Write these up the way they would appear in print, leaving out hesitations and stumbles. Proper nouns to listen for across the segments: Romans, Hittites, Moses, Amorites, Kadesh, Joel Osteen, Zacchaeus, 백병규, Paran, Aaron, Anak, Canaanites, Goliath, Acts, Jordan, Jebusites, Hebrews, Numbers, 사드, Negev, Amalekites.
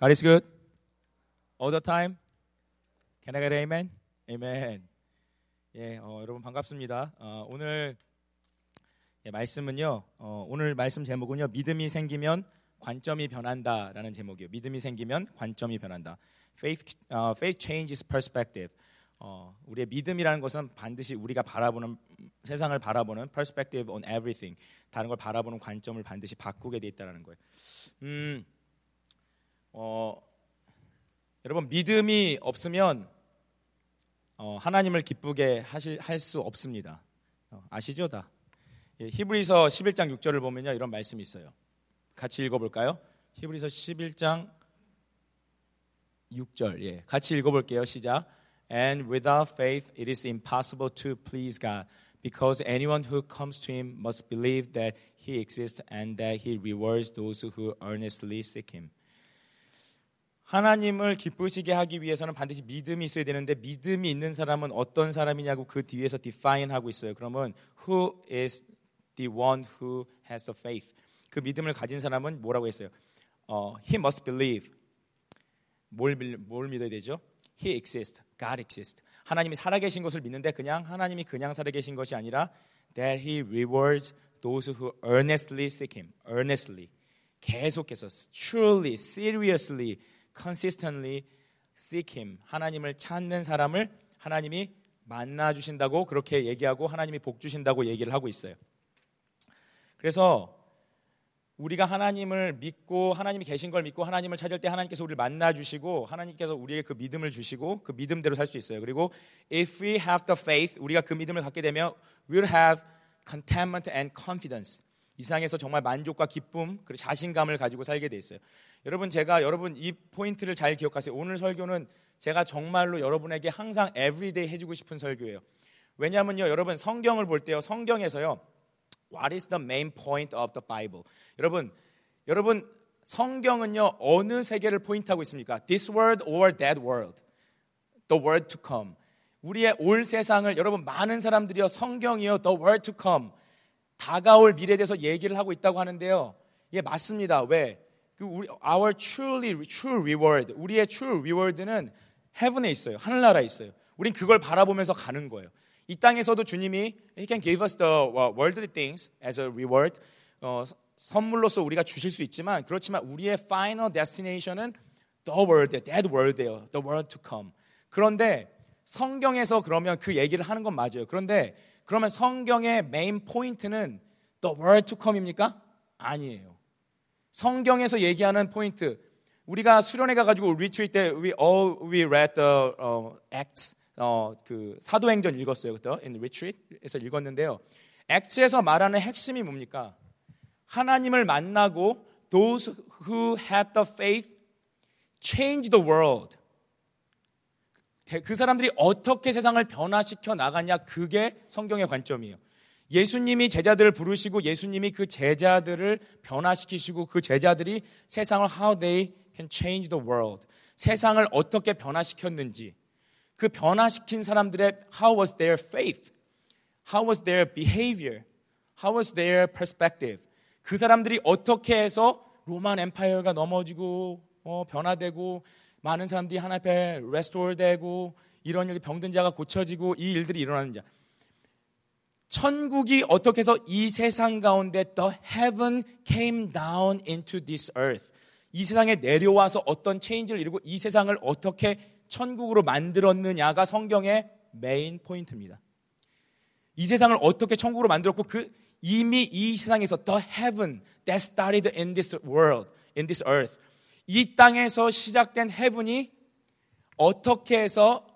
God is good all the time. Can I get an amen? Amen. 예, 여러분 반갑습니다. 오늘 말씀은요. 오늘 말씀 제목은요. 믿음이 생기면 관점이 변한다라는 제목이에요. 믿음이 생기면 관점이 변한다. Faith changes perspective. 우리의 믿음이라는 것은 반드시 우리가 바라보는 세상을 바라보는 perspective on everything. 다른 걸 바라보는 관점을 반드시 바꾸게 돼 있다라는 거예요. 여러분 믿음이 없으면 하나님을 기쁘게 할 수 없습니다. 아시죠 다? 예, 히브리서 11장 6절을 보면요 이런 말씀이 있어요. 같이 읽어볼까요? 히브리서 11장 6절 예, 같이 읽어볼게요. 시작. And without faith it is impossible to please God because anyone who comes to him must believe that he exists and that he rewards those who earnestly seek him. 하나님을 기쁘시게 하기 위해서는 반드시 믿음이 있어야 되는데 믿음이 있는 사람은 어떤 사람이냐고 그 뒤에서 define하고 있어요. 그러면 who is the one who has the faith? 그 믿음을 가진 사람은 뭐라고 했어요? He must believe. 뭘 믿어야 되죠? He exists. God exists. 하나님이 살아계신 것을 믿는데 하나님이 그냥 살아계신 것이 아니라 that he rewards those who earnestly seek him. earnestly. 계속해서 truly, seriously consistently seek him. 하나님을 찾는 사람을 하나님이 만나 주신다고 그렇게 얘기하고 하나님이 복 주신다고 얘기를 하고 있어요. 그래서 우리가 하나님을 믿고 하나님이 계신 걸 믿고 하나님을 찾을 때 하나님께서 우리를 만나 주시고 하나님께서 우리에게 그 믿음을 주시고 그 믿음대로 살 수 있어요. 그리고 if we have the faith, 우리가 그 믿음을 갖게 되면 we'll have contentment and confidence. 이 세상에서 정말 만족과 기쁨 그리고 자신감을 가지고 살게 돼 있어요. 여러분 여러분 이 포인트를 잘 기억하세요. 오늘 설교는 제가 정말로 여러분에게 항상 everyday 해주고 싶은 설교예요. 왜냐면요 여러분 성경을 볼 때요 성경에서요 What is the main point of the Bible? 여러분 성경은요 어느 세계를 포인트하고 있습니까? This world or that world? The world to come. 우리의 올 세상을 여러분 많은 사람들이요 성경이요 the world to come 다가올 미래에 대해서 얘기를 하고 있다고 하는데요. 예, 맞습니다. 왜? Our true reward, 우리의 true reward는 heaven에 있어요. 하늘나라에 있어요. 우린 그걸 바라보면서 가는 거예요. 이 땅에서도 주님이 He can give us the worldly things as a reward. 선물로서 우리가 주실 수 있지만 그렇지만 우리의 final destination은 the world, that world예요. The world to come. 그런데 성경에서 그러면 그 얘기를 하는 건 맞아요. 그런데 그러면 성경의 메인 포인트는 the world to come입니까? 아니에요. 성경에서 얘기하는 포인트. 우리가 수련회 가가지고 리트리트 때 we read the Acts 그 사도행전 읽었어요. 그때 in retreat에서 읽었는데요. Acts에서 말하는 핵심이 뭡니까? 하나님을 만나고 those who had the faith changed the world. 그 사람들이 어떻게 세상을 변화시켜 나가냐 그게 성경의 관점이에요. 예수님이 제자들을 부르시고 예수님이 그 제자들을 변화시키시고 그 제자들이 세상을 how they can change the world 세상을 어떻게 변화시켰는지 그 변화시킨 사람들의 how was their faith, how was their behavior, how was their perspective 그 사람들이 어떻게 해서 로만 엠파이어가 넘어지고 변화되고 많은 사람들이 하나님 앞에 레스토어되고 이런 일 병든 자가 고쳐지고 이 일들이 일어나는 자 천국이 어떻게 해서 이 세상 가운데 The heaven came down into this earth 이 세상에 내려와서 어떤 체인지를 이루고 이 세상을 어떻게 천국으로 만들었느냐가 성경의 메인 포인트입니다. 이 세상을 어떻게 천국으로 만들었고 이미 이 세상에서 The heaven that started in this world, in this earth 이 땅에서 시작된 헤븐이 어떻게 해서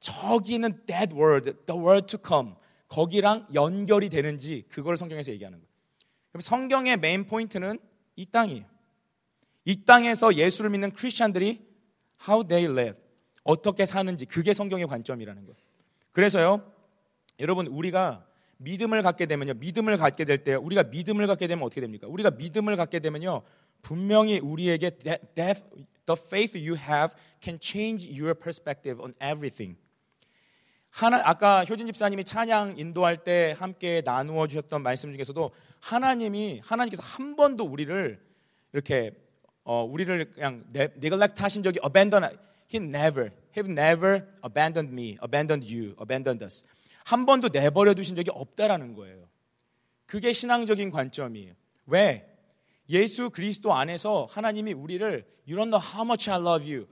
저기 있는 that world, the world to come 거기랑 연결이 되는지 그걸 성경에서 얘기하는 거예요. 그럼 성경의 메인 포인트는 이 땅이에요. 이 땅에서 예수를 믿는 크리스찬들이 how they live, 어떻게 사는지 그게 성경의 관점이라는 거예요. 그래서요, 여러분 우리가 믿음을 갖게 되면요, 믿음을 갖게 될 때 우리가 믿음을 갖게 되면 어떻게 됩니까? 우리가 믿음을 갖게 되면요 분명히 우리에게 the faith you have can change your perspective on everything. 아까 효진 집사님이 찬양 인도할 때 함께 나누어 주셨던 말씀 중에서도 하나님께서 한 번도 우리를 이렇게 우리를 그냥 neglect 하신 적이 abandon. He never abandoned me, abandoned you, abandoned us. 한 번도 내버려 두신 적이 없다라는 거예요. 그게 신앙적인 관점이에요. 왜? 예수 그리스도 안에서 하나님이 우리를 You don't know how much I love you.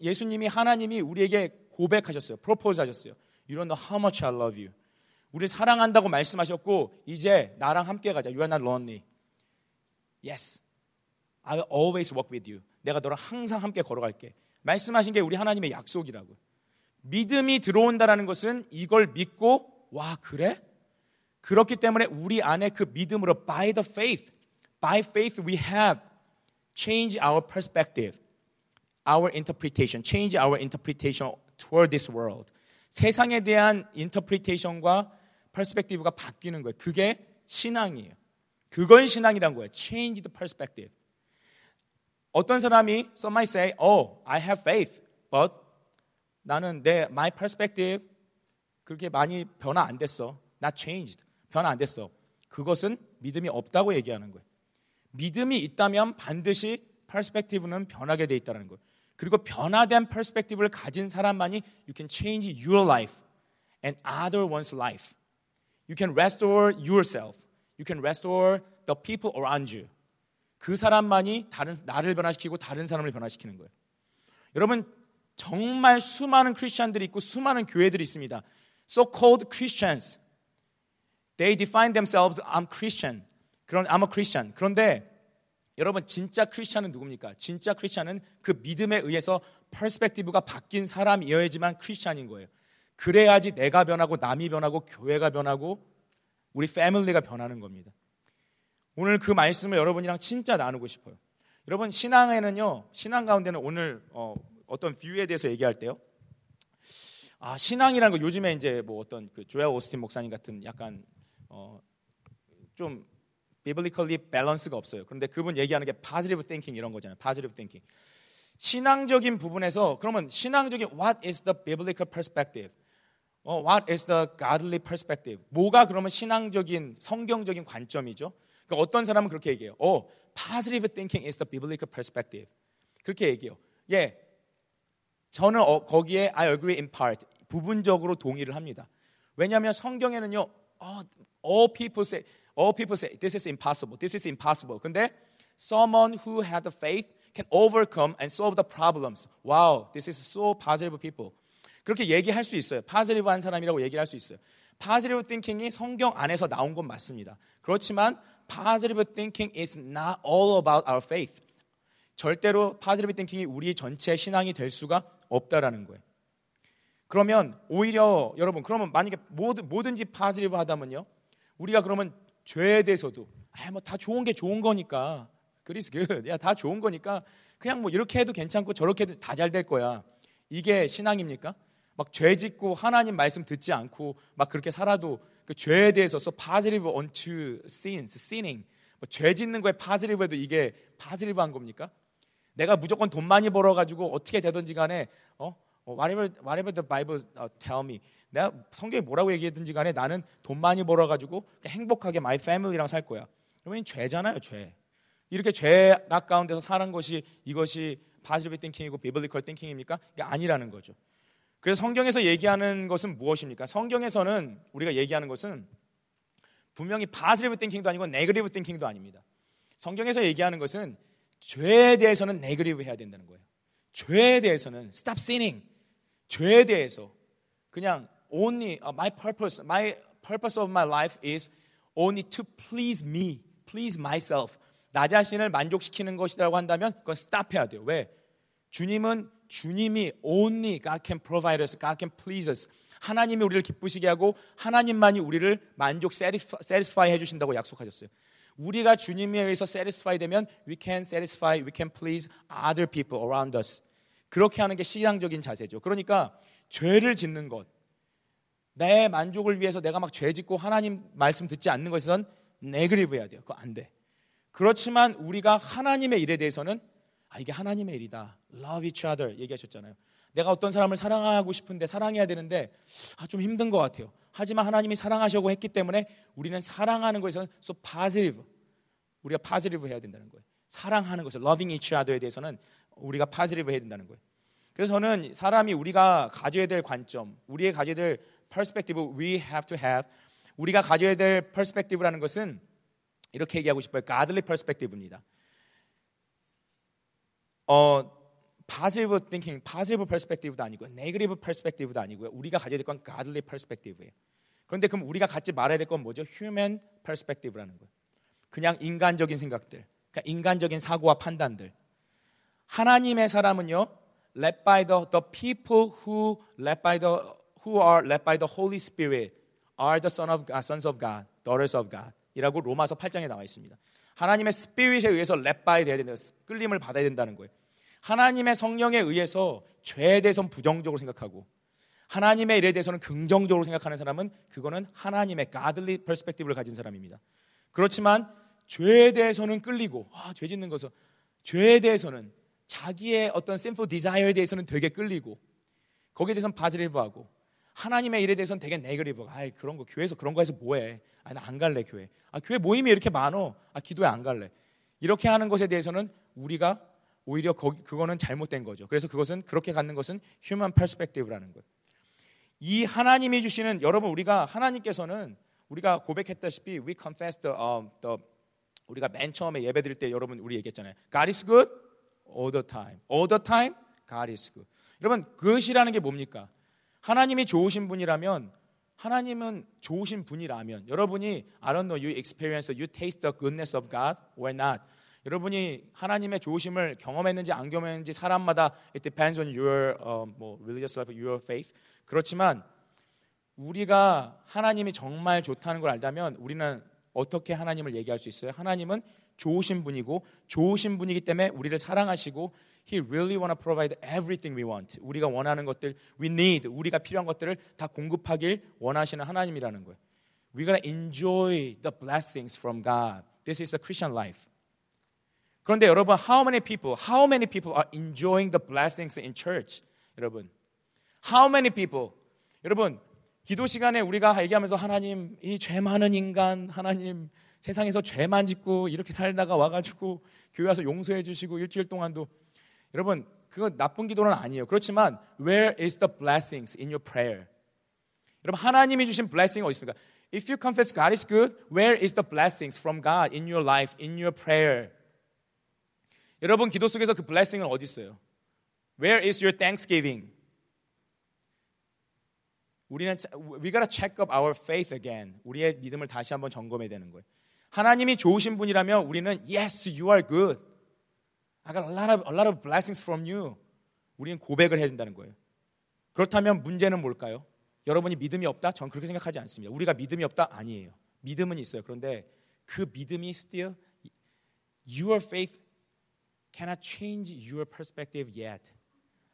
예수님이 하나님이 우리에게 고백하셨어요. 프로포즈 하셨어요. You don't know how much I love you. 우리를 사랑한다고 말씀하셨고 이제 나랑 함께 가자. You are not lonely. Yes. I will always walk with you. 내가 너랑 항상 함께 걸어갈게. 말씀하신 게 우리 하나님의 약속이라고. 믿음이 들어온다라는 것은 이걸 믿고 와 그래? 그렇기 때문에 우리 안에 그 믿음으로 by faith we have changed our perspective, our interpretation, change our interpretation toward this world. 세상에 대한 interpretation과 perspective가 바뀌는 거예요. 그게 신앙이에요. 그건 신앙이란 거예요. Change the perspective. 어떤 사람이 some might say, "Oh, I have faith, but 나는 my perspective 그렇게 많이 변화 안 됐어. Not changed. 변화 안 됐어." 그것은 믿음이 없다고 얘기하는 거예요. 믿음이 있다면 반드시 perspective는 변하게 돼 있다는 거예요. 그리고 변화된 perspective를 가진 사람만이 you can change your life and other one's life. You can restore yourself. You can restore the people around you. 그 사람만이 나를 변화시키고 다른 사람을 변화시키는 거예요. 여러분 정말 수많은 크리스천들이 있고 수많은 교회들이 있습니다. So-called Christians. They define themselves, I'm Christian. I'm a Christian. 그런데 여러분 진짜 크리스천은 누굽니까? 진짜 크리스천은 그 믿음에 의해서 퍼스펙티브가 바뀐 사람이어야지만 크리스천인 거예요. 그래야지 내가 변하고 남이 변하고 교회가 변하고 우리 패밀리가 변하는 겁니다. 오늘 그 말씀을 여러분이랑 진짜 나누고 싶어요. 여러분 신앙에는요, 신앙 가운데는 오늘 어떤 뷰에 대해서 얘기할 때요. 아 신앙이라는 거 요즘에 이제 뭐 어떤 그 조엘 오스틴 목사님 같은 약간 좀 biblically balance가 없어요. 그런데 그분 얘기하는 게 positive thinking 이런 거잖아요. positive thinking. 신앙적인 부분에서 그러면 신앙적인 what is the biblical perspective? What is the godly perspective? 뭐가 그러면 신앙적인 성경적인 관점이죠? 그러니까 어떤 사람은 그렇게 얘기해요. Positive thinking is the biblical perspective. 그렇게 얘기해요. 예, 저는 거기에 I agree in part. 부분적으로 동의를 합니다. 왜냐하면 성경에는요, all people say this is impossible. This is impossible. 근데 someone who had the faith can overcome and solve the problems. Wow, this is so positive people. 그렇게 얘기할 수 있어요. positive한 사람이라고 얘기를 할 수 있어요. positive thinking이 성경 안에서 나온 건 맞습니다. 그렇지만 positive thinking is not all about our faith. 절대로 positive thinking이 우리 전체 신앙이 될 수가 없다라는 거예요. 그러면 오히려 여러분 그러면 만약에 뭐든지 positive 하다면요. 우리가 그러면 죄에 대해서도 뭐 다 좋은 게 좋은 거니까 그리스 good. 야, 다 좋은 거니까 그냥 뭐 이렇게 해도 괜찮고 저렇게 해도 다 잘 될 거야. 이게 신앙입니까? 막 죄 짓고 하나님 말씀 듣지 않고 막 그렇게 살아도 그 죄에 대해서 so positive unto sins, sinning. 뭐 죄 짓는 거에 positive 해도 이게 positive 한 겁니까? 내가 무조건 돈 많이 벌어가지고 어떻게 되든지 간에 whatever the Bible tell me. 내가 성경이 뭐라고 얘기했든지 간에 나는 돈 많이 벌어가지고 행복하게 my family랑 살 거야. 그러면 죄잖아요, 죄. 이렇게 죄 가운데서 사는 것이 이것이 positive thinking이고 biblical thinking입니까? 이게 아니라는 거죠. 그래서 성경에서 얘기하는 것은 무엇입니까? 성경에서는 우리가 얘기하는 것은 분명히 positive thinking도 아니고 negative thinking도 아닙니다. 성경에서 얘기하는 것은 죄에 대해서는 negative 해야 된다는 거예요. 죄에 대해서는 stop sinning. 죄에 대해서 그냥 only my purpose of my life is only to please me, please myself. 나 자신을 만족시키는 것이라고 한다면 그건 stop 해야 돼요. 왜? 주님이 only God can provide us, God can please us. 하나님이 우리를 기쁘시게 하고 하나님만이 우리를 satisfy 해주신다고 약속하셨어요. 우리가 주님에 의해서 satisfy 되면 we can please other people around us. 그렇게 하는 게 신앙적인 자세죠. 그러니까 죄를 짓는 것, 내 만족을 위해서 내가 막 죄 짓고 하나님 말씀 듣지 않는 것에선 negative 해야 돼요. 그거 안 돼. 그렇지만 우리가 하나님의 일에 대해서는 이게 하나님의 일이다. Love each other 얘기하셨잖아요. 내가 어떤 사람을 사랑하고 싶은데 사랑해야 되는데 좀 힘든 것 같아요. 하지만 하나님이 사랑하시고 했기 때문에 우리는 사랑하는 것에서는 so positive. 우리가 positive 해야 된다는 거예요. 사랑하는 것을 loving each other에 대해서는 우리가 positive 해야 된다는 거예요. 그래서 저는 사람이 우리가 가져야 될 관점, 우리의 가져야 될 perspective, we have to have 우리가 가져야 될 perspective라는 것은 이렇게 얘기하고 싶어요. godly perspective입니다. positive thinking, positive perspective도 아니고 negative perspective도 아니고요. 우리가 가져야 될 건 godly perspective예요. 그런데 그럼 우리가 갖지 말아야 될 건 뭐죠? human perspective라는 거예요. 그냥 인간적인 생각들, 그냥 인간적인 사고와 판단들. 하나님의 사람은요, led by the people who led by the who are led by the Holy Spirit are the sons of God, daughters of God. 이라고 로마서 8장에 나와 있습니다. 하나님의 스피릿에 의해서 led by 돼야 된다. 끌림을 받아야 된다는 거예요. 하나님의 성령에 의해서 죄에 대해서는 부정적으로 생각하고 하나님의 일에 대해서는 긍정적으로 생각하는 사람은 그거는 하나님의 godly perspective를 가진 사람입니다. 그렇지만 죄에 대해서는 끌리고 죄 짓는 것은 죄에 대해서는 자기의 어떤 sinful desire에 대해서는 되게 끌리고 거기에 대해서는 positive하고 하나님의 일에 대해서는 되게 negative. 아이 그런 거 교회에서 그런 거 해서 뭐해? 아 나 안 갈래 교회. 아 교회 모임이 이렇게 많어. 아 기도에 안 갈래. 이렇게 하는 것에 대해서는 우리가 오히려 그거는 잘못된 거죠. 그래서 그것은 그렇게 갖는 것은 human perspective라는 거예요. 이 하나님이 주시는 여러분 우리가 하나님께서는 우리가 고백했다시피 we confessed 우리가 맨 처음에 예배드릴 때 여러분 우리 얘기했잖아요. God is good all the time. All the time God is good. 여러분 그것이라는 게 뭡니까? 하나님이 좋으신 분이라면 하나님은 좋으신 분이라면 여러분이 I don't know you experience you taste the goodness of God or not. 여러분이 하나님의 좋으심을 경험했는지 안 경험했는지 사람마다 it depends on your religious life, your faith. 그렇지만 우리가 하나님이 정말 좋다는 걸 알다면 우리는 어떻게 하나님을 얘기할 수 있어요? 하나님은 좋으신 분이고 좋으신 분이기 때문에 우리를 사랑하시고 He really want to provide everything we want. 우리가 원하는 것들, we need, 우리가 필요한 것들을 다 공급하길 원하시는 하나님이라는 거예요. We're going to enjoy the blessings from God. This is the Christian life. 그런데 여러분, how many people are enjoying the blessings in church? 여러분, how many people? 여러분, 기도 시간에 우리가 얘기하면서 하나님, 이 죄 많은 인간, 하나님 세상에서 죄만 짓고 이렇게 살다가 와가지고 교회 와서 용서해 주시고 일주일 동안도 여러분, 그거 나쁜 기도는 아니에요. 그렇지만 where is the blessings in your prayer? 여러분, 하나님이 주신 blessing 어디 있습니까? If you confess God is good, where is the blessings from God in your life, in your prayer? 여러분, 기도 속에서 그 blessing은 어디 있어요? Where is your thanksgiving? 우리는 we gotta check up our faith again. 우리의 믿음을 다시 한번 점검해야 되는 거예요. 하나님이 좋으신 분이라면 우리는 yes, you are good. I got a lot of blessings from you. 우리는 고백을 해야 된다는 거예요. 그렇다면 문제는 뭘까요? 여러분이 믿음이 없다? 전 그렇게 생각하지 않습니다. 우리가 믿음이 없다? 아니에요. 믿음은 있어요. 그런데 그 믿음이 still your faith cannot change your perspective yet.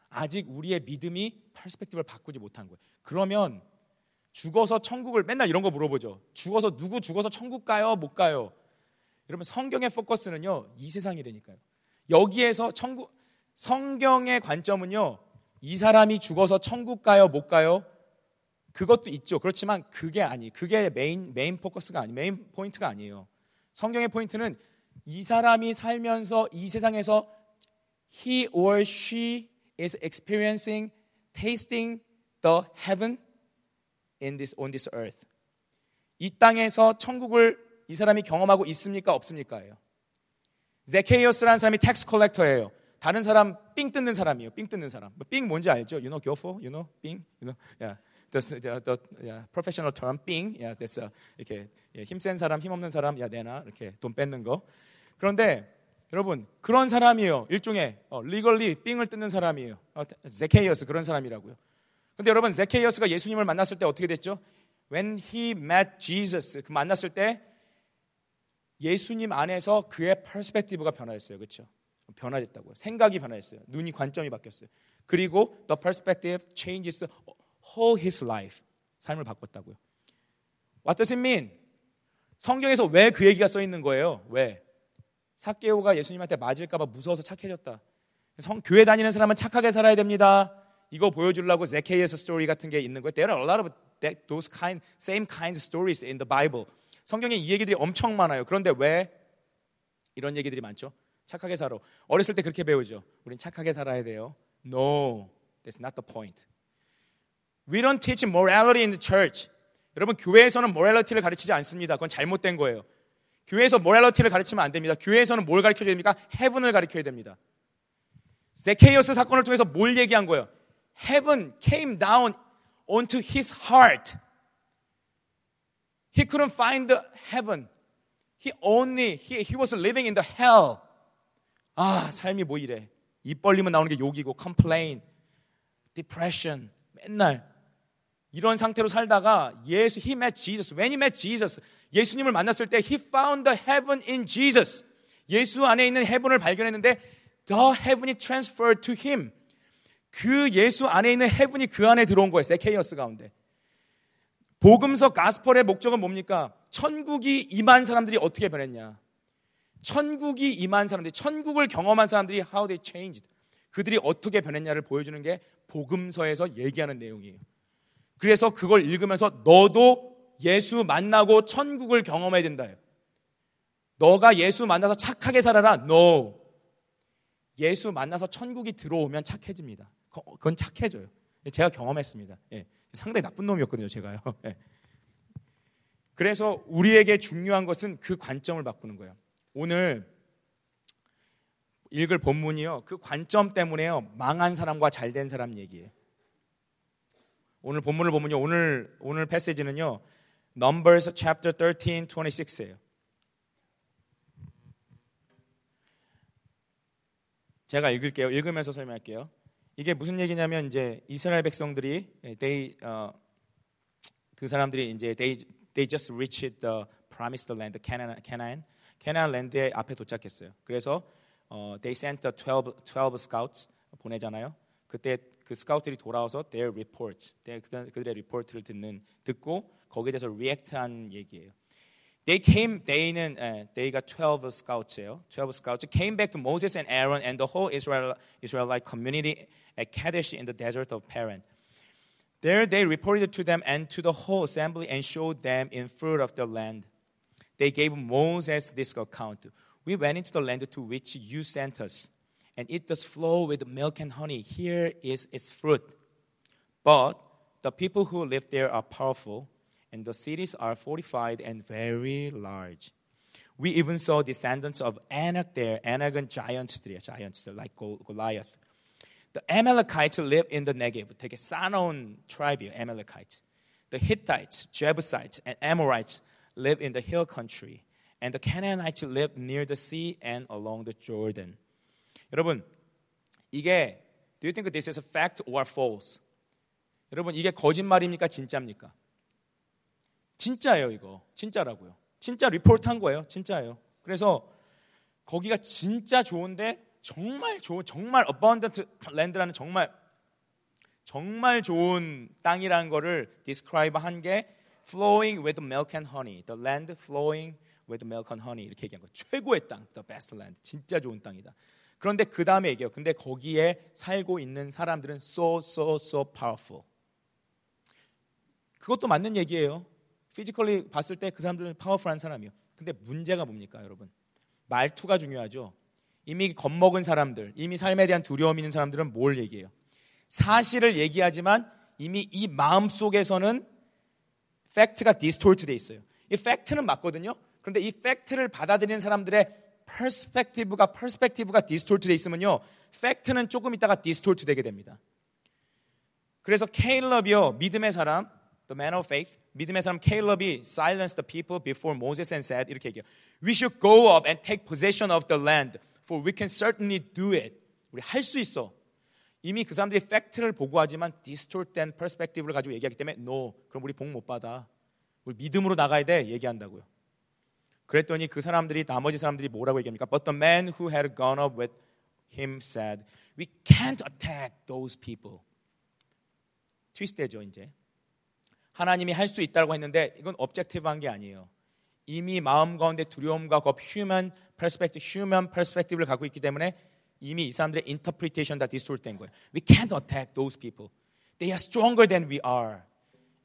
아직 우리의 믿음이 perspective를 바꾸지 못한 거예요. 그러면 죽어서 천국을 맨날 이런 거 물어보죠. 누구 죽어서 천국 가요? 못 가요? 여러분 성경의 포커스는요. 이 세상이라니까요. 여기에서 천국 성경의 관점은요. 이 사람이 죽어서 천국 가요? 못 가요? 그것도 있죠. 그렇지만 그게 메인 포커스가 아니 메인 포인트가 아니에요. 성경의 포인트는 이 사람이 살면서 이 세상에서 he or she is experiencing tasting the heaven on this earth. 이 땅에서 천국을 이 사람이 경험하고 있습니까? 없습니까예요. Zacchaeus라는 사람이 텍스 컬렉터예요. 다른 사람 삥 뜯는 사람이에요. 삥 뜯는 사람. 삥 뭔지 알죠? You know, 교포? You know, 삥? You know, yeah. The professional term, 삥. Yeah, that's 이렇게 힘센 사람, 힘없는 사람, 야 내놔 이렇게 돈 뺏는 거. 그런데 여러분 그런 사람이에요. 일종의 legally 삥을 뜯는 사람이에요. Zacchaeus 그런 사람이라고요. 그런데 여러분 Zacchaeus가 예수님을 만났을 때 어떻게 됐죠? When he met Jesus, 그 만났을 때 예수님 안에서 그의 퍼스펙티브가 변화했어요. 그렇죠? 변화됐다고요. 생각이 변화했어요. 눈이 관점이 바뀌었어요. 그리고 the perspective changes whole his life. 삶을 바꿨다고요. What does it mean? 성경에서 왜 그 얘기가 써 있는 거예요? 왜? 삭개오가 예수님한테 맞을까 봐 무서워서 착해졌다. 교회 다니는 사람은 착하게 살아야 됩니다. 이거 보여주려고 Zacchaeus 스토리 같은 게 있는 거예요. There are a lot of those same kind of stories in the Bible. 성경에 이 얘기들이 엄청 많아요. 그런데 왜 이런 얘기들이 많죠? 착하게 살아. 어렸을 때 그렇게 배우죠. 우린 착하게 살아야 돼요. No, that's not the point. We don't teach morality in the church. 여러분, 교회에서는 morality를 가르치지 않습니다. 그건 잘못된 거예요. 교회에서 morality를 가르치면 안 됩니다. 교회에서는 뭘 가르쳐야 됩니까? heaven을 가르쳐야 됩니다. Zacchaeus 사건을 통해서 뭘 얘기한 거예요? Heaven came down onto his heart. He couldn't find the heaven. He was living in the hell. 아, 삶이 뭐 이래. 입 벌리면 나오는 게 욕이고 complain, depression. 맨날 이런 상태로 살다가 He met Jesus. When he met Jesus, 예수님을 만났을 때 He found the heaven in Jesus. 예수 안에 있는 heaven을 발견했는데 The heaven이 transferred to him. 그 예수 안에 있는 heaven이 그 안에 들어온 거예요. 세케이어스 가운데. 복음서 가스펠의 목적은 뭡니까? 천국이 임한 사람들이 어떻게 변했냐. 천국이 임한 사람들이, 천국을 경험한 사람들이 how they changed. 그들이 어떻게 변했냐를 보여주는 게 복음서에서 얘기하는 내용이에요. 그래서 그걸 읽으면서 너도 예수 만나고 천국을 경험해야 된다. 너가 예수 만나서 착하게 살아라. No. 예수 만나서 천국이 들어오면 착해집니다. 그건 착해져요. 제가 경험했습니다. 예. 상당히 나쁜 놈이었거든요, 제가요. 예. 그래서 우리에게 중요한 것은 그 관점을 바꾸는 거예요. 오늘 읽을 본문이요, 그 관점 때문에요, 망한 사람과 잘된 사람 얘기예요. 오늘 본문을 보면요, 오늘 패시지는요, Numbers chapter 13, 26예요. 제가 읽을게요. 읽으면서 설명할게요. 이게 무슨 얘기냐면 이제 이스라엘 백성들이 그 사람들이 이제 they just reached the promised land, Canaan 랜드의 앞에 도착했어요. 그래서 they sent the 12 scouts 보내잖아요. 그때 그 스카우트들이 돌아와서 their reports, 그들의 리포트를 듣고 거기에 대해서 react한 얘기예요. They가 12 scouts예요. 12 scouts came back to Moses and Aaron and the whole Israelite community at Kadesh in the desert of Paran. There they reported to them and to the whole assembly and showed them in fruit of the land. They gave Moses this account. We went into the land to which you sent us, and it does flow with milk and honey. Here is its fruit. But the people who live there are powerful, and the cities are fortified and very large. We even saw descendants of Anak there, giants like Goliath. The Amalekites live in the Negev. 되게 싸나운 tribe요, Amalekites. The Hittites, Jebusites, and Amorites live in the hill country. And the Canaanites live near the sea and along the Jordan. 여러분, 이게 do you think this is a fact or false? 여러분, 이게 거짓말입니까? 진짜입니까? 진짜예요, 이거. 진짜라고요. 진짜 리포트한 거예요. 진짜예요. 그래서 거기가 진짜 좋은데 정말 abundant land라는 정말 좋은 땅이라는 거를 describe 한 게 flowing with milk and honey. The land flowing with milk and honey 이렇게 얘기한 거. 최고의 땅, the best land. 진짜 좋은 땅이다. 그런데 그 다음에 얘기해요. 근데 거기에 살고 있는 사람들은 so powerful. 그것도 맞는 얘기예요. 피지컬리 봤을 때 그 사람들은 파워풀한 사람이에요. 근데 문제가 뭡니까, 여러분? 말투가 중요하죠. 이미 겁먹은 사람들, 이미 삶에 대한 두려움이 있는 사람들은 뭘 얘기해요? 사실을 얘기하지만 이미 이 마음속에서는 팩트가 디스톨트 돼 있어요. 이 팩트는 맞거든요. 그런데 이 팩트를 받아들이는 사람들의 퍼스펙티브가 디스톨트 돼 있으면요, 팩트는 조금 있다가 디스톨트 되게 됩니다. 그래서 케일럽이요, 믿음의 사람, the man of faith, 믿음의 사람 케일럽이 silenced the people before Moses and said 이렇게 얘기해요. We should go up and take possession of the land, for we can certainly do it. 우리 할 수 있어. 이미 그 사람들이 팩트를 보고하지만 distorted된 perspective를 가지고 얘기하기 때문에 no, 그럼 우리 복 못 받아. 우리 믿음으로 나가야 돼 얘기한다고요. 그랬더니 그 사람들이, 나머지 사람들이 뭐라고 얘기합니까? But the man who had gone up with him said, We can't attack those people. 트위스트죠, 이제. 하나님이 할 수 있다고 했는데 이건 objective한 게 아니에요. 이미 마음 가운데 두려움과 겁, human perspective를 갖고 있기 때문에 이미 이 사람들의 interpretation 다 distort된 거예요. We can't attack those people. They are stronger than we are.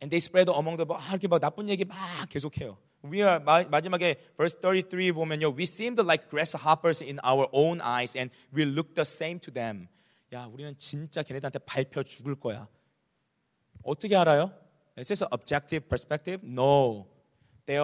And they spread among the 이렇게 막 나쁜 얘기 막 계속해요. We are 마지막에 verse 33 보면요, we seemed like grasshoppers in our own eyes, and we looked the same to them. 야, 우리는 진짜 걔네들한테 밟혀 죽을 거야. 어떻게 알아요? Is this an objective perspective? No. Their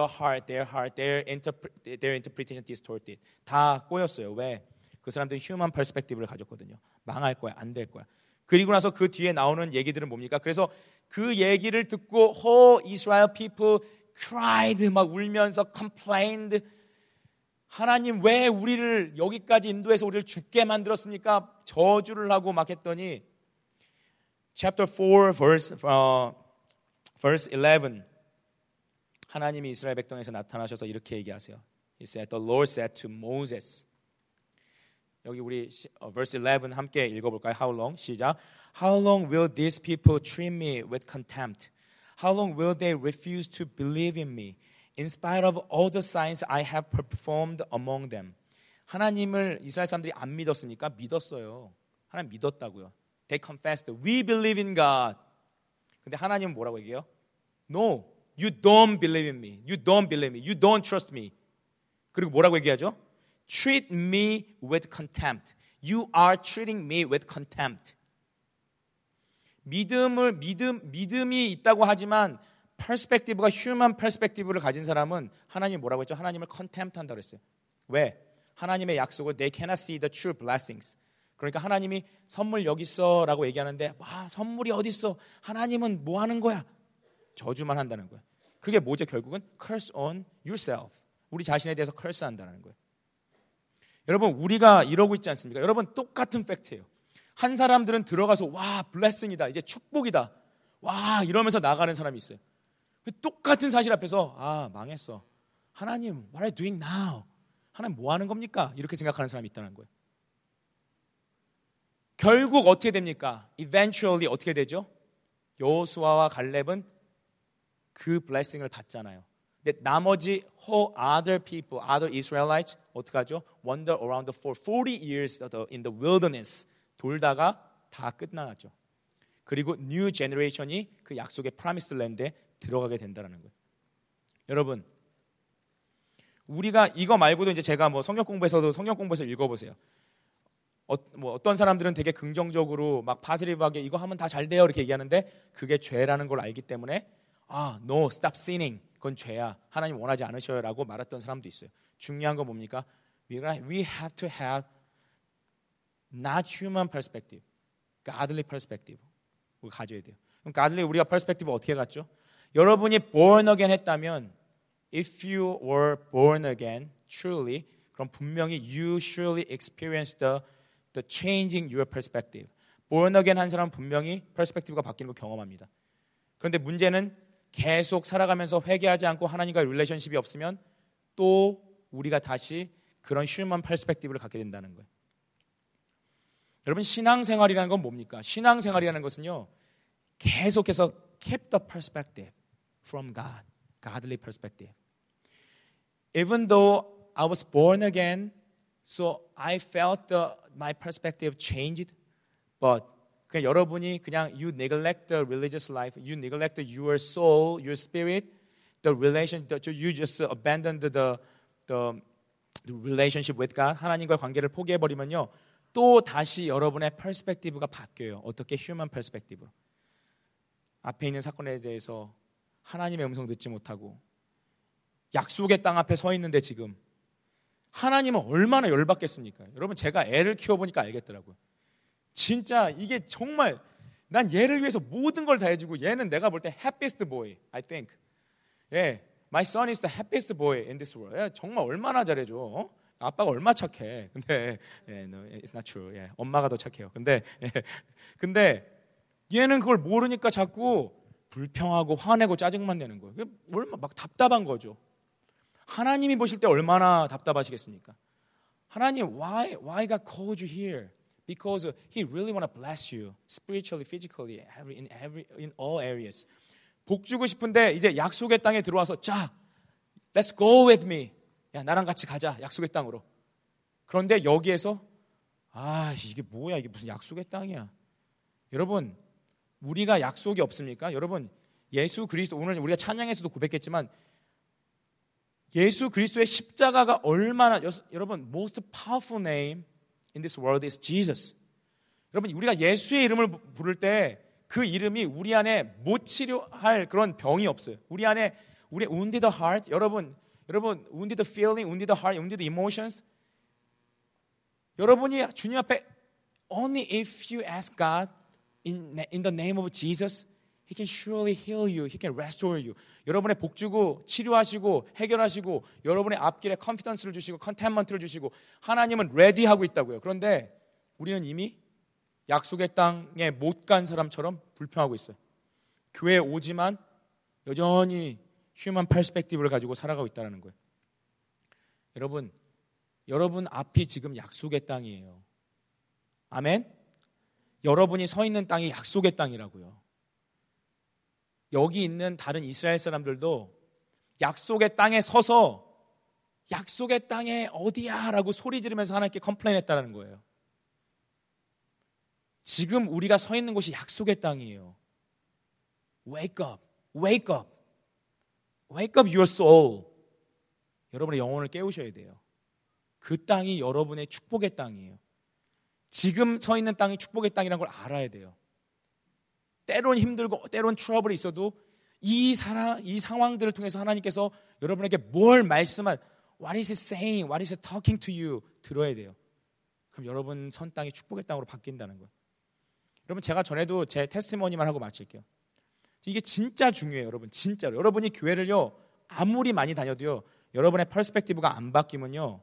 interpretation distorted. 다 꼬였어요. 왜? 그 사람들은 human perspective를 가졌거든요. 망할 거야, 안 될 거야. 그리고 나서 그 뒤에 나오는 얘기들은 뭡니까? 그래서 그 얘기를 듣고 whole Israel people cried, 막 울면서 complained. 하나님 왜 우리를 여기까지 인도해서 우리를 죽게 만들었습니까? 저주를 하고 막 했더니 chapter 4 verse 11 하나님이 이스라엘 백성에서 나타나셔서 이렇게 얘기하세요. He said, the Lord said to Moses. 여기 우리 verse 11 함께 읽어볼까요? How long? 시작. How long will these people treat me with contempt? How long will they refuse to believe in me? In spite of all the signs I have performed among them. 하나님을 이스라엘 사람들이 안 믿었습니까? 믿었어요. 하나님 믿었다고요. They confessed, we believe in God. 근데 하나님은 뭐라고 얘기해요? No, you don't believe in me. You don't believe me. You don't trust me. 그리고 뭐라고 얘기하죠? Treat me with contempt. You are treating me with contempt. 믿음이 있다고 하지만 perspective가 human perspective를 가진 사람은 하나님 뭐라고 했죠? 하나님을 contempt 한다고 했어요. 왜? 하나님의 약속을 they cannot see the true blessings. 그러니까 하나님이 선물 여기 있어라고 얘기하는데 와, 선물이 어디 있어? 하나님은 뭐 하는 거야? 저주만 한다는 거야. 그게 뭐죠? 결국은 curse on yourself. 우리 자신에 대해서 curse 한다는 거예요. 여러분, 우리가 이러고 있지 않습니까? 여러분, 똑같은 팩트예요. 한 사람들은 들어가서 와, 블레싱이다, 이제 축복이다, 와, 이러면서 나가는 사람이 있어요. 똑같은 사실 앞에서 아, 망했어. 하나님, what are you doing now? 하나님 뭐 하는 겁니까? 이렇게 생각하는 사람이 있다는 거예요. 결국 어떻게 됩니까? Eventually 어떻게 되죠? 여호수아와 갈렙은 그 블레싱을 받잖아요. 근데 나머지 whole other people, other Israelites 어떻게 하죠? Wander around the 40 years in the wilderness. 돌다가 다 끝나죠. 그리고 new generation이 그 약속의 promised land에 들어가게 된다는 거예요. 여러분, 우리가 이거 말고도 이제 제가 뭐 성경 공부에서 읽어보세요. 뭐 어떤 사람들은 되게 긍정적으로 막 파지티브하게 이거 하면 다 잘 돼요 이렇게 얘기하는데 그게 죄라는 걸 알기 때문에 아, no, stop sinning. 그건 죄야. 하나님 원하지 않으셔요라고 말했던 사람도 있어요. 중요한 건 뭡니까? We have to have not human perspective, godly perspective. 우리 가져야 돼요. 그럼 godly 우리가 perspective 어떻게 갖죠? 여러분이 born again 했다면, if you were born again truly, 그럼 분명히 you surely experience the changing your perspective. born again 한 사람은 분명히 perspective가 바뀌는 걸 경험합니다. 그런데 문제는 계속 살아가면서 회개하지 않고 하나님과의 릴레이션십이 없으면 또 우리가 다시 그런 휴먼 퍼스펙티브를 갖게 된다는 거예요. 여러분, 신앙생활이라는 건 뭡니까? 신앙생활이라는 것은요, 계속해서 keep the perspective from God, godly perspective. Even though I was born again, so I felt my perspective changed, but 그냥 여러분이 그냥 you neglect the religious life, you neglect your soul, your spirit, the relation, you just abandon the relationship with God. 하나님과의 관계를 포기해 버리면요, 또 다시 여러분의 perspective가 바뀌어요. 어떻게? human perspective로. 앞에 있는 사건에 대해서 하나님의 음성 듣지 못하고 약속의 땅 앞에 서 있는데 지금 하나님은 얼마나 열받겠습니까? 여러분, 제가 애를 키워 보니까 알겠더라고요. 진짜 이게 정말 난 얘를 위해서 모든 걸 다 해주고 얘는 내가 볼 때 happiest boy, I think. 예, my son is the happiest boy in this world. 예, 정말 얼마나 잘해줘. 어? 아빠가 얼마나 착해. 근데 예, no, it's not true. 예, 엄마가 더 착해요. 근데 예, 근데 얘는 그걸 모르니까 자꾸 불평하고 화내고 짜증만 내는 거예요. 얼마 막 답답한 거죠. 하나님이 보실 때 얼마나 답답하시겠습니까? 하나님, why God called you here? Because he really want to bless you spiritually, physically, in all areas. 복 주고 싶은데 이제 약속의 땅에 들어와서 자, let's go with me. 야, 나랑 같이 가자, 약속의 땅으로. 그런데 여기에서 아, 이게 뭐야, 이게 무슨 약속의 땅이야. 여러분, 우리가 약속이 없습니까? 여러분, 예수 그리스도, 오늘 우리가 찬양에서도 고백했지만 예수 그리스도의 십자가가 얼마나, 여러분, most powerful name in this world is Jesus. 여러분, 우리가 예수의 이름을 부를 때 그 이름이 우리 안에 못 치료할 그런 병이 없어요. 우리 안에, 우리 wounded the heart, 여러분 wounded the feeling, wounded the heart, wounded the emotions. 여러분이 주님 앞에 only if you ask God in the name of Jesus, He can surely heal you. He can restore you. 여러분의 복주고 치료하시고 해결하시고 여러분의 앞길에 컨피던스를 주시고 컨텐먼트를 주시고 하나님은 레디하고 있다고요. 그런데 우리는 이미 약속의 땅에 못 간 사람처럼 불평하고 있어요. 교회에 오지만 여전히 휴먼 퍼스펙티브를 가지고 살아가고 있다는 거예요. 여러분 앞이 지금 약속의 땅이에요. 아멘? 여러분이 서 있는 땅이 약속의 땅이라고요. 여기 있는 다른 이스라엘 사람들도 약속의 땅에 서서 약속의 땅에 어디야? 라고 소리 지르면서 하나님께 컴플레인 했다는 거예요. 지금 우리가 서 있는 곳이 약속의 땅이에요. Wake up, wake up, wake up your soul. 여러분의 영혼을 깨우셔야 돼요. 그 땅이 여러분의 축복의 땅이에요. 지금 서 있는 땅이 축복의 땅이라는 걸 알아야 돼요. 때론 힘들고 때론 트러블이 있어도 이 상황들을 통해서 하나님께서 여러분에게 뭘 말씀한, What is he saying? What is he talking to you? 들어야 돼요. 그럼 여러분 선 땅이 축복의 땅으로 바뀐다는 거예요. 여러분, 제가 전에도 제 테스티머니만 하고 마칠게요. 이게 진짜 중요해요, 여러분. 진짜로. 여러분이 교회를요 아무리 많이 다녀도요 여러분의 퍼스펙티브가 안 바뀌면요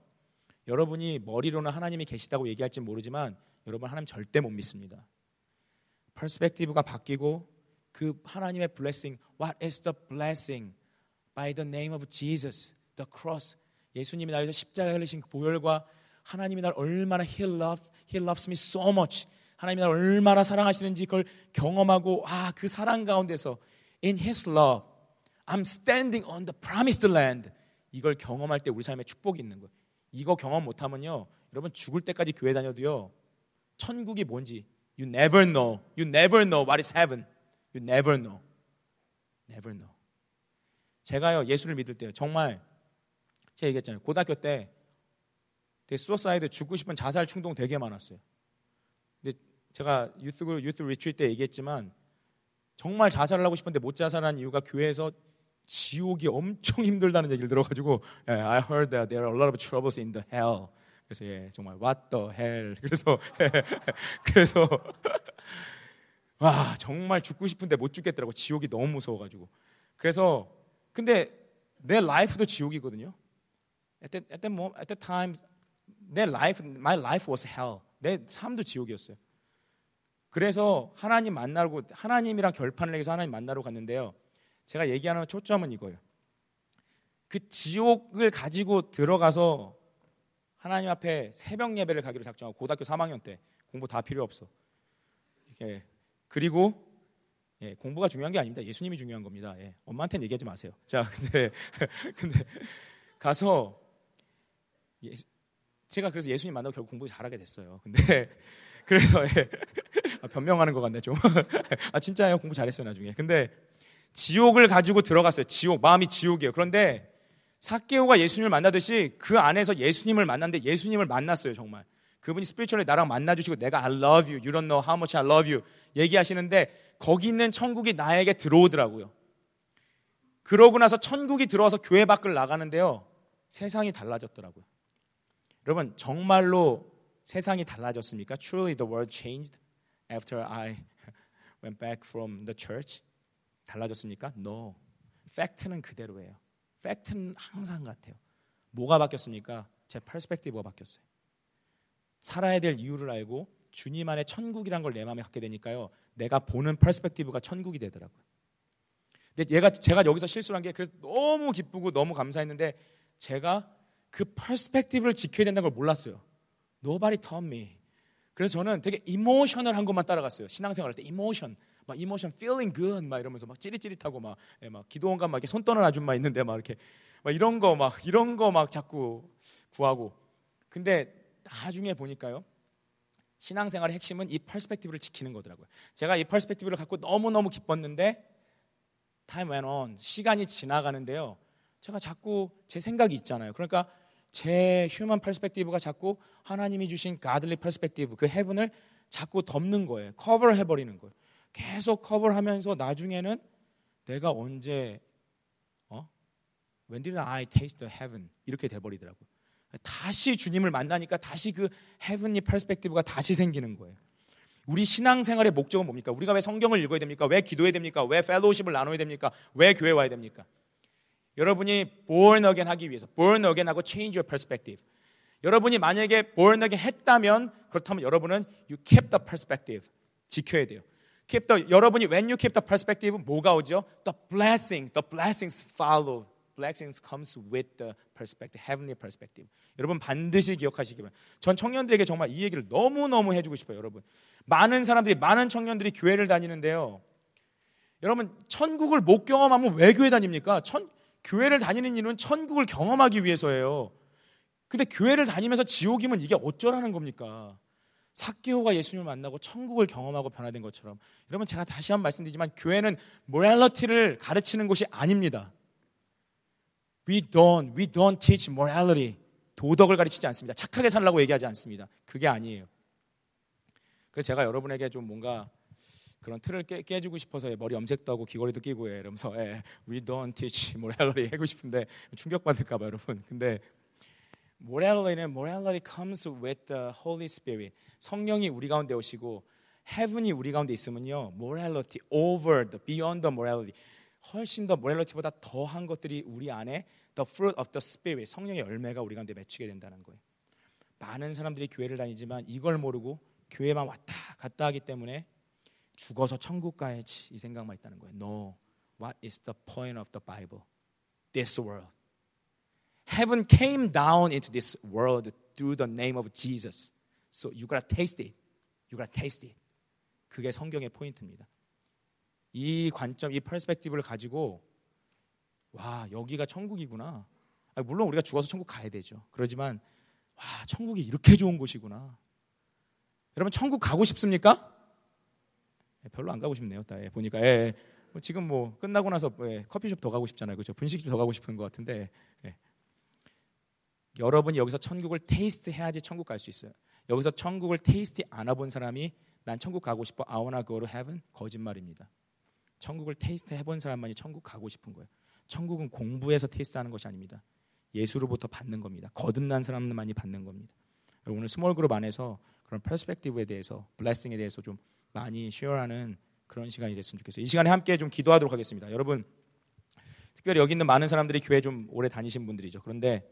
여러분이 머리로는 하나님이 계시다고 얘기할지 모르지만 여러분 하나님 절대 못 믿습니다. 퍼스펙티브가 바뀌고 그 하나님의 블레싱, What is the blessing? By the name of Jesus, the cross. 예수님이 나를 위해서 십자가에 흘리신 그 보혈과 하나님이 날 얼마나 He loves me so much. 하나님이 날 얼마나 사랑하시는지 그걸 경험하고 그 사랑 가운데서 In His love, I'm standing on the promised land. 이걸 경험할 때 우리 삶에 축복이 있는 거예요. 이거 경험 못하면요 여러분 죽을 때까지 교회 다녀도요 천국이 뭔지 You never know. You never know what is heaven. You never know. Never know. 제가요 예수를 믿을 때요 정말 제가 얘기했잖아요. 고등학교 때 되게 수어사이드, 죽고 싶은 자살 충동 되게 많았어요. 근데 제가 유스 리트리트 때 얘기했지만 정말 자살을 하고 싶은데 못 자살한 이유가 교회에서 지옥이 엄청 힘들다는 얘기를 들어가지고 I heard that there are a lot of troubles in the hell. 그래서 정말 what the hell. 그래서 와 정말 죽고 싶은데 못 죽겠더라고. 지옥이 너무 무서워가지고. 그래서 근데 내 라이프도 지옥이거든요. At that time, my life was hell. 내 삶도 지옥이었어요. 그래서 하나님이랑 결판을 내기서 하나님 만나러 갔는데요. 제가 얘기하는 초점은 이거예요. 그 지옥을 가지고 들어가서 하나님 앞에 새벽 예배를 가기로 작정하고 고등학교 3학년 때 공부 다 필요 없어. 그리고 공부가 중요한 게 아닙니다. 예수님이 중요한 겁니다. 엄마한테는 얘기하지 마세요. 자, 근데 가서 제가 그래서 예수님 만나고 결국 공부 잘하게 됐어요. 근데 그래서 변명하는 것 같네 좀. 진짜예요. 공부 잘했어요 나중에. 근데 지옥을 가지고 들어갔어요. 지옥, 마음이 지옥이에요. 그런데 삭개오가 예수님을 만나듯이 그 안에서 예수님을 만났는데 예수님을 만났어요. 정말 그분이 스피리추얼리 나랑 만나주시고 내가 I love you, you don't know how much I love you 얘기하시는데 거기 있는 천국이 나에게 들어오더라고요. 그러고 나서 천국이 들어와서 교회 밖을 나가는데요 세상이 달라졌더라고요. 여러분 정말로 세상이 달라졌습니까? Truly the world changed after I went back from the church. 달라졌습니까? No. 팩트는 그대로예요. 팩트는 항상 같아요. 뭐가 바뀌었습니까? 제 퍼스펙티브가 바뀌었어요. 살아야 될 이유를 알고 주님 안에 천국이란 걸 내 마음에 갖게 되니까요 내가 보는 퍼스펙티브가 천국이 되더라고요. 근데 제가 여기서 실수를 한 게 그래서 너무 기쁘고 너무 감사했는데 제가 그 퍼스펙티브를 지켜야 된다는 걸 몰랐어요. Nobody taught me. 그래서 저는 되게 이모셔널한 것만 따라갔어요. 신앙생활 할 때 이모션 막 emotion feeling good 막 이러면서 막 찌릿찌릿하고 막 기도원 가면 이렇게 손 떠는 아줌마 있는데 막 이렇게 막 이런 거 막 자꾸 구하고. 근데 나중에 보니까요 신앙생활의 핵심은 이 퍼스펙티브를 지키는 거더라고요. 제가 이 퍼스펙티브를 갖고 너무너무 기뻤는데 time went on, 시간이 지나가는데요. 제가 자꾸 제 생각이 있잖아요. 그러니까 제 휴먼 퍼스펙티브가 자꾸 하나님이 주신 가들리 퍼스펙티브, 그 헤븐을 자꾸 덮는 거예요. 커버를 해버리는 거예요. 계속 커버를 하면서 나중에는 내가 언제 When did I taste the heaven? 이렇게 돼버리더라고요. 다시 주님을 만나니까 다시 그 heavenly perspective가 다시 생기는 거예요. 우리 신앙생활의 목적은 뭡니까? 우리가 왜 성경을 읽어야 됩니까? 왜 기도해야 됩니까? 왜 fellowship을 나눠야 됩니까? 왜 교회 와야 됩니까? 여러분이 born again 하기 위해서, born again 하고 change your perspective. 여러분이 만약에 born again 했다면 그렇다면 여러분은 you keep the perspective. 지켜야 돼요. Keep the, 여러분이 when you keep the perspective 뭐가 오죠? The blessings follow. Blessings comes with the perspective, heavenly perspective. 여러분 반드시 기억하시기 바랍니다. 전 청년들에게 정말 이 얘기를 너무너무 해주고 싶어요. 여러분 많은 사람들이, 많은 청년들이 교회를 다니는데요, 여러분 천국을 못 경험하면 왜 교회 다닙니까? 교회를 다니는 이유는 천국을 경험하기 위해서예요. 근데 교회를 다니면서 지옥이면 이게 어쩌라는 겁니까? 삭개오가 예수님을 만나고 천국을 경험하고 변화된 것처럼, 여러분 제가 다시 한번 말씀드리지만 교회는 morality를 가르치는 곳이 아닙니다. We don't teach morality. 도덕을 가르치지 않습니다. 착하게 살라고 얘기하지 않습니다. 그게 아니에요. 그래서 제가 여러분에게 좀 뭔가 그런 틀을 깨주고 싶어서 머리 염색도 하고 귀걸이도 끼고 이러면서 We don't teach morality 하고 싶은데 충격받을까 봐 여러분. 근데 morality는 morality comes with the Holy Spirit. 성령이 우리 가운데 오시고 heaven이 우리 가운데 있으면요, morality over the beyond the morality, 훨씬 더 morality보다 더한 것들이 우리 안에 the fruit of the spirit, 성령의 열매가 우리 가운데 맺히게 된다는 거예요. 많은 사람들이 교회를 다니지만 이걸 모르고 교회만 왔다 갔다 하기 때문에 죽어서 천국 가야지 이 생각만 있다는 거예요. No. What is the point of the Bible? This world. Heaven came down into this world through the name of Jesus. So you gotta taste it. You gotta taste it. 그게 성경의 포인트입니다. 이 관점, 이 퍼스펙티브를 가지고 와, 여기가 천국이구나. 아니, 물론 우리가 죽어서 천국 가야 되죠. 그러지만 와, 천국이 이렇게 좋은 곳이구나. 여러분 천국 가고 싶습니까? 별로 안 가고 싶네요. 보니까 지금 뭐 끝나고 나서 커피숍 더 가고 싶잖아요. 그렇죠? 분식집 더 가고 싶은 것 같은데 여러분이 여기서 천국을 테이스트 해야지 천국 갈 수 있어요. 여기서 천국을 테이스트 안 해본 사람이 난 천국 가고 싶어, I wanna go to heaven, 거짓말입니다. 천국을 테이스트 해본 사람만이 천국 가고 싶은 거예요. 천국은 공부해서 테이스트하는 것이 아닙니다. 예수로부터 받는 겁니다. 거듭난 사람만이 받는 겁니다. 오늘 스몰 그룹 안에서 그런 퍼스펙티브에 대해서, 블레싱에 대해서 좀 많이 쉐어하는 그런 시간이 됐으면 좋겠어요. 이 시간에 함께 좀 기도하도록 하겠습니다. 여러분, 특별히 여기 있는 많은 사람들이 교회 좀 오래 다니신 분들이죠. 그런데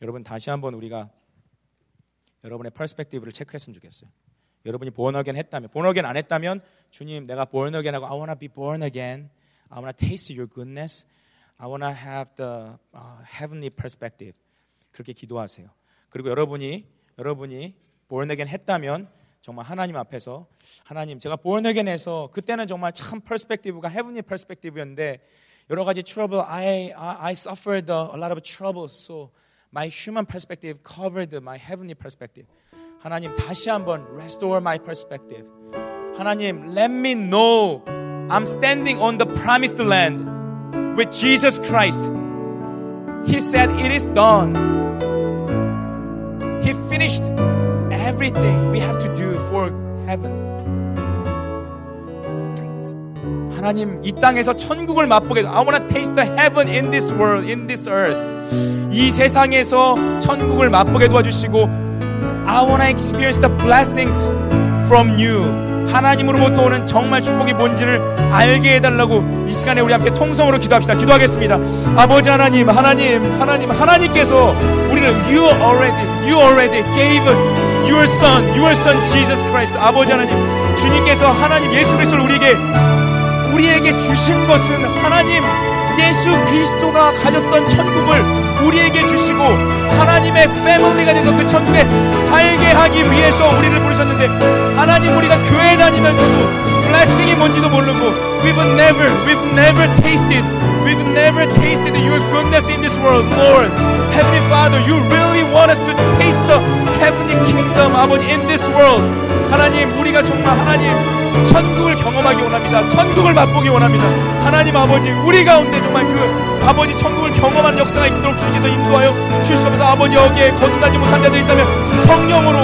여러분 다시 한번 우리가 여러분의 퍼스펙티브를 체크했으면 좋겠어요. 여러분이 born again 했다면, born again 안 했다면 주님 내가 born again 하고 I wanna be born again, I wanna taste your goodness, I wanna have the heavenly perspective, 그렇게 기도하세요. 그리고 여러분이 born again 했다면 정말 하나님 앞에서, 하나님 제가 born again 해서 그때는 정말 참 perspective가 heavenly perspective였는데 여러 가지 trouble, I suffered a lot of trouble, so my human perspective covered my heavenly perspective. 하나님 다시 한번 restore my perspective. 하나님 let me know I'm standing on the promised land with Jesus Christ. He said it is done. He finished everything we have to do for heaven. 하나님 이 땅에서 천국을 맛보게. I want to taste the heaven in this world, in this earth. 이 세상에서 천국을 맛보게 도와주시고 I want to experience the blessings from you. 하나님으로부터 오는 정말 축복이 뭔지를 알게 해달라고 이 시간에 우리 함께 통성으로 기도합시다. 기도하겠습니다. 아버지 하나님, 하나님께서 우리를 you already gave us your son Jesus Christ. 아버지 하나님, 주님께서 하나님 예수 그리스도를 우리에게 주신 것은 하나님 예수 그리스도가 가졌던 천국을 우리에게 주시고 하나님의 패밀리가 돼서 그 천국에 살게 하기 위해서 우리를 부르셨는데 하나님 우리가 교회 다니면서도 blessing이 뭔지도 모르고 we've never tasted your goodness in this world. Lord, Heavenly Father, you really want us to taste the heavenly kingdom, 아버지, in this world. 하나님 우리가 정말 하나님 천국을 경험하기 원합니다. 천국을 맛보기 원합니다. 하나님 아버지, 우리 가운데 정말 그 아버지 천국을 경험하는 역사가 있도록 주님께서 인도하여 주시옵소서. 아버지, 여기에 거듭나지 못한 자들이 있다면 성령으로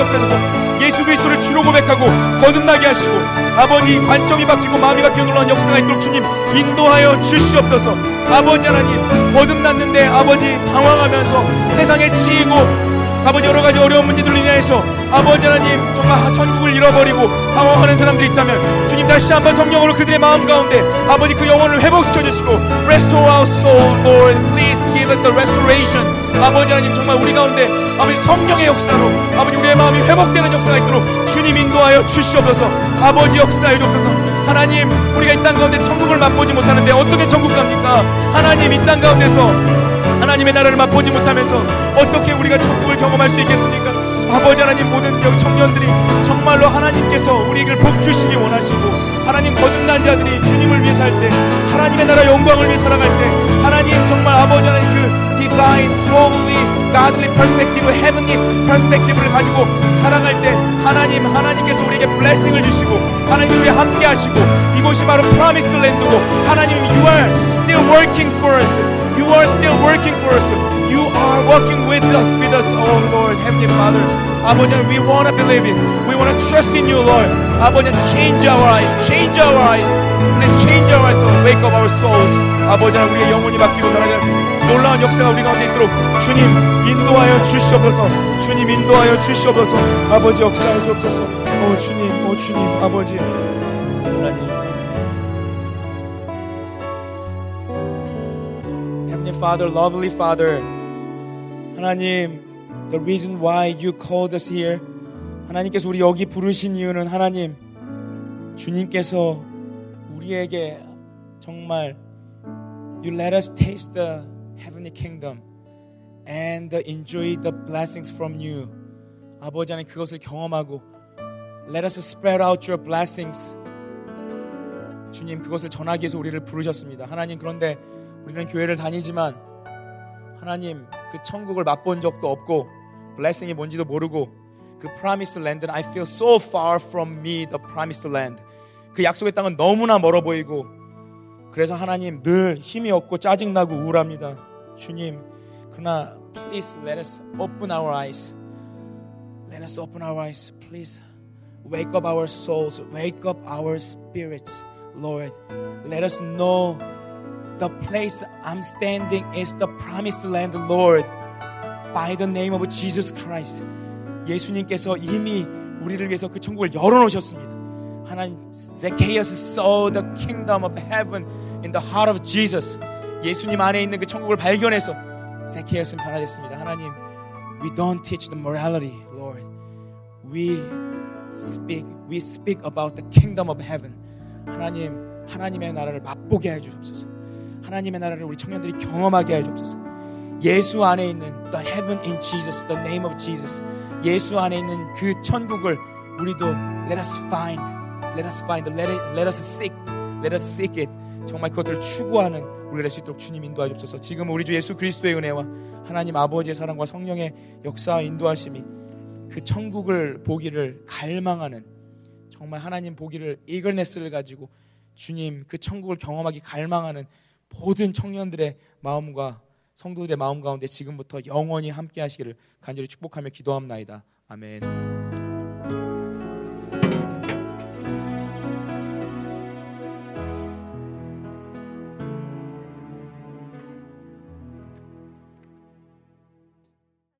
역사하셔서 예수 그리스도를 주로 고백하고 거듭나게 하시고, 아버지 관점이 바뀌고 마음이 바뀌어 놀라운 역사가 있도록 주님 인도하여 주시옵소서. 아버지 하나님, 거듭났는데 아버지 방황하면서 세상에 치이고 아버지 여러가지 어려운 문제들로 인해서 아버지 하나님 정말 천국을 잃어버리고 방황하는 사람들이 있다면 주님 다시 한번 성령으로 그들의 마음 가운데 아버지 그 영혼을 회복시켜주시고 Restore our soul, Lord, please give us the restoration. 아버지 하나님 정말 우리 가운데 아버지 성령의 역사로 아버지 우리의 마음이 회복되는 역사가 있도록 주님 인도하여 주시옵소서. 아버지 역사해 주옵소서. 하나님, 우리가 이 땅 가운데 천국을 맛보지 못하는데 어떻게 천국 갑니까? 하나님, 이 땅 가운데서 하나님의 나라를 맛보지 못하면서 어떻게 우리가 천국을 경험할 수 있겠습니까? 아버지 하나님, 모든 청년들이 정말로 하나님께서 우리를 복 주시기 원하시고, 하나님 거듭난 자들이 주님을 위해 살 때, 하나님의 나라 영광을 위해 살아갈 때, 하나님 정말 아버지 하나님 그 divine, holy, godly perspective, heavenly perspective를 가지고 살아갈 때 하나님께서 우리에게 blessing을 주시고 하나님 우리와 함께 하시고, 이곳이 바로 promised land고, 하나님 you are still working for us, you are still working for us. You are working with us, oh Lord, Heavenly Father. 아버지, we want to believe it. We want to trust in you, Lord. 아버지, change our eyes. Please change our eyes and wake up our souls. 아버지, 우리의 영혼이 바뀌고 놀라운 역사가 우리 가운데 있도록 주님 인도하여 주시옵소서. 주님 인도하여 주시옵소서. 아버지 역사를 주옵소서. 주님, 아버지 하나님. Heavenly Father, lovely Father. 하나님, the reason why you called us here, 하나님께서 우리 여기 부르신 이유는 하나님, 주님께서 우리에게 정말 you let us taste the heavenly kingdom and enjoy the blessings from you. 아버지 하나님, 그것을 경험하고 let us spread out your blessings. 주님, 그것을 전하기 위해서 우리를 부르셨습니다. 하나님, 그런데 우리는 교회를 다니지만 하나님, 그 천국을 맛본 적도 없고 blessing이 뭔지도 모르고 그 promised land는 I feel so far from me, the promised land. 그 약속의 땅은 너무나 멀어 보이고, 그래서 하나님 늘 힘이 없고 짜증나고 우울합니다. 주님, 그러나 please let us open our eyes. Please wake up our souls, wake up our spirits, Lord. Let us know the place I'm standing is the promised land, Lord. By the name of Jesus Christ. 예수님께서 이미 우리를 위해서 그 천국을 열어놓으셨습니다. 하나님, Zacchaeus saw the kingdom of heaven in the heart of Jesus. 예수님 안에 있는 그 천국을 발견해서 Zacchaeus는 변화됐습니다. 하나님, we don't teach the morality, Lord. We speak about the kingdom of heaven. 하나님, 하나님의 나라를 맛보게 해주옵소서. 하나님의 나라를 우리 청년들이 경험하게 해주옵소서. 예수 안에 있는 the heaven in Jesus, the name of Jesus. 예수 안에 있는 그 천국을 우리도 let us seek it. 정말 그것들을 추구하는 우리가 될 수 있도록 주님 인도하옵소서. 지금 우리 주 예수 그리스도의 은혜와 하나님 아버지의 사랑과 성령의 역사 인도하심이 그 천국을 보기를 갈망하는, 정말 하나님 보기를 eagerness를 가지고 주님 그 천국을 경험하기 갈망하는 모든 청년들의 마음과 성도들의 마음 가운데 지금부터 영원히 함께 하시기를 간절히 축복하며 기도합나이다. 아멘.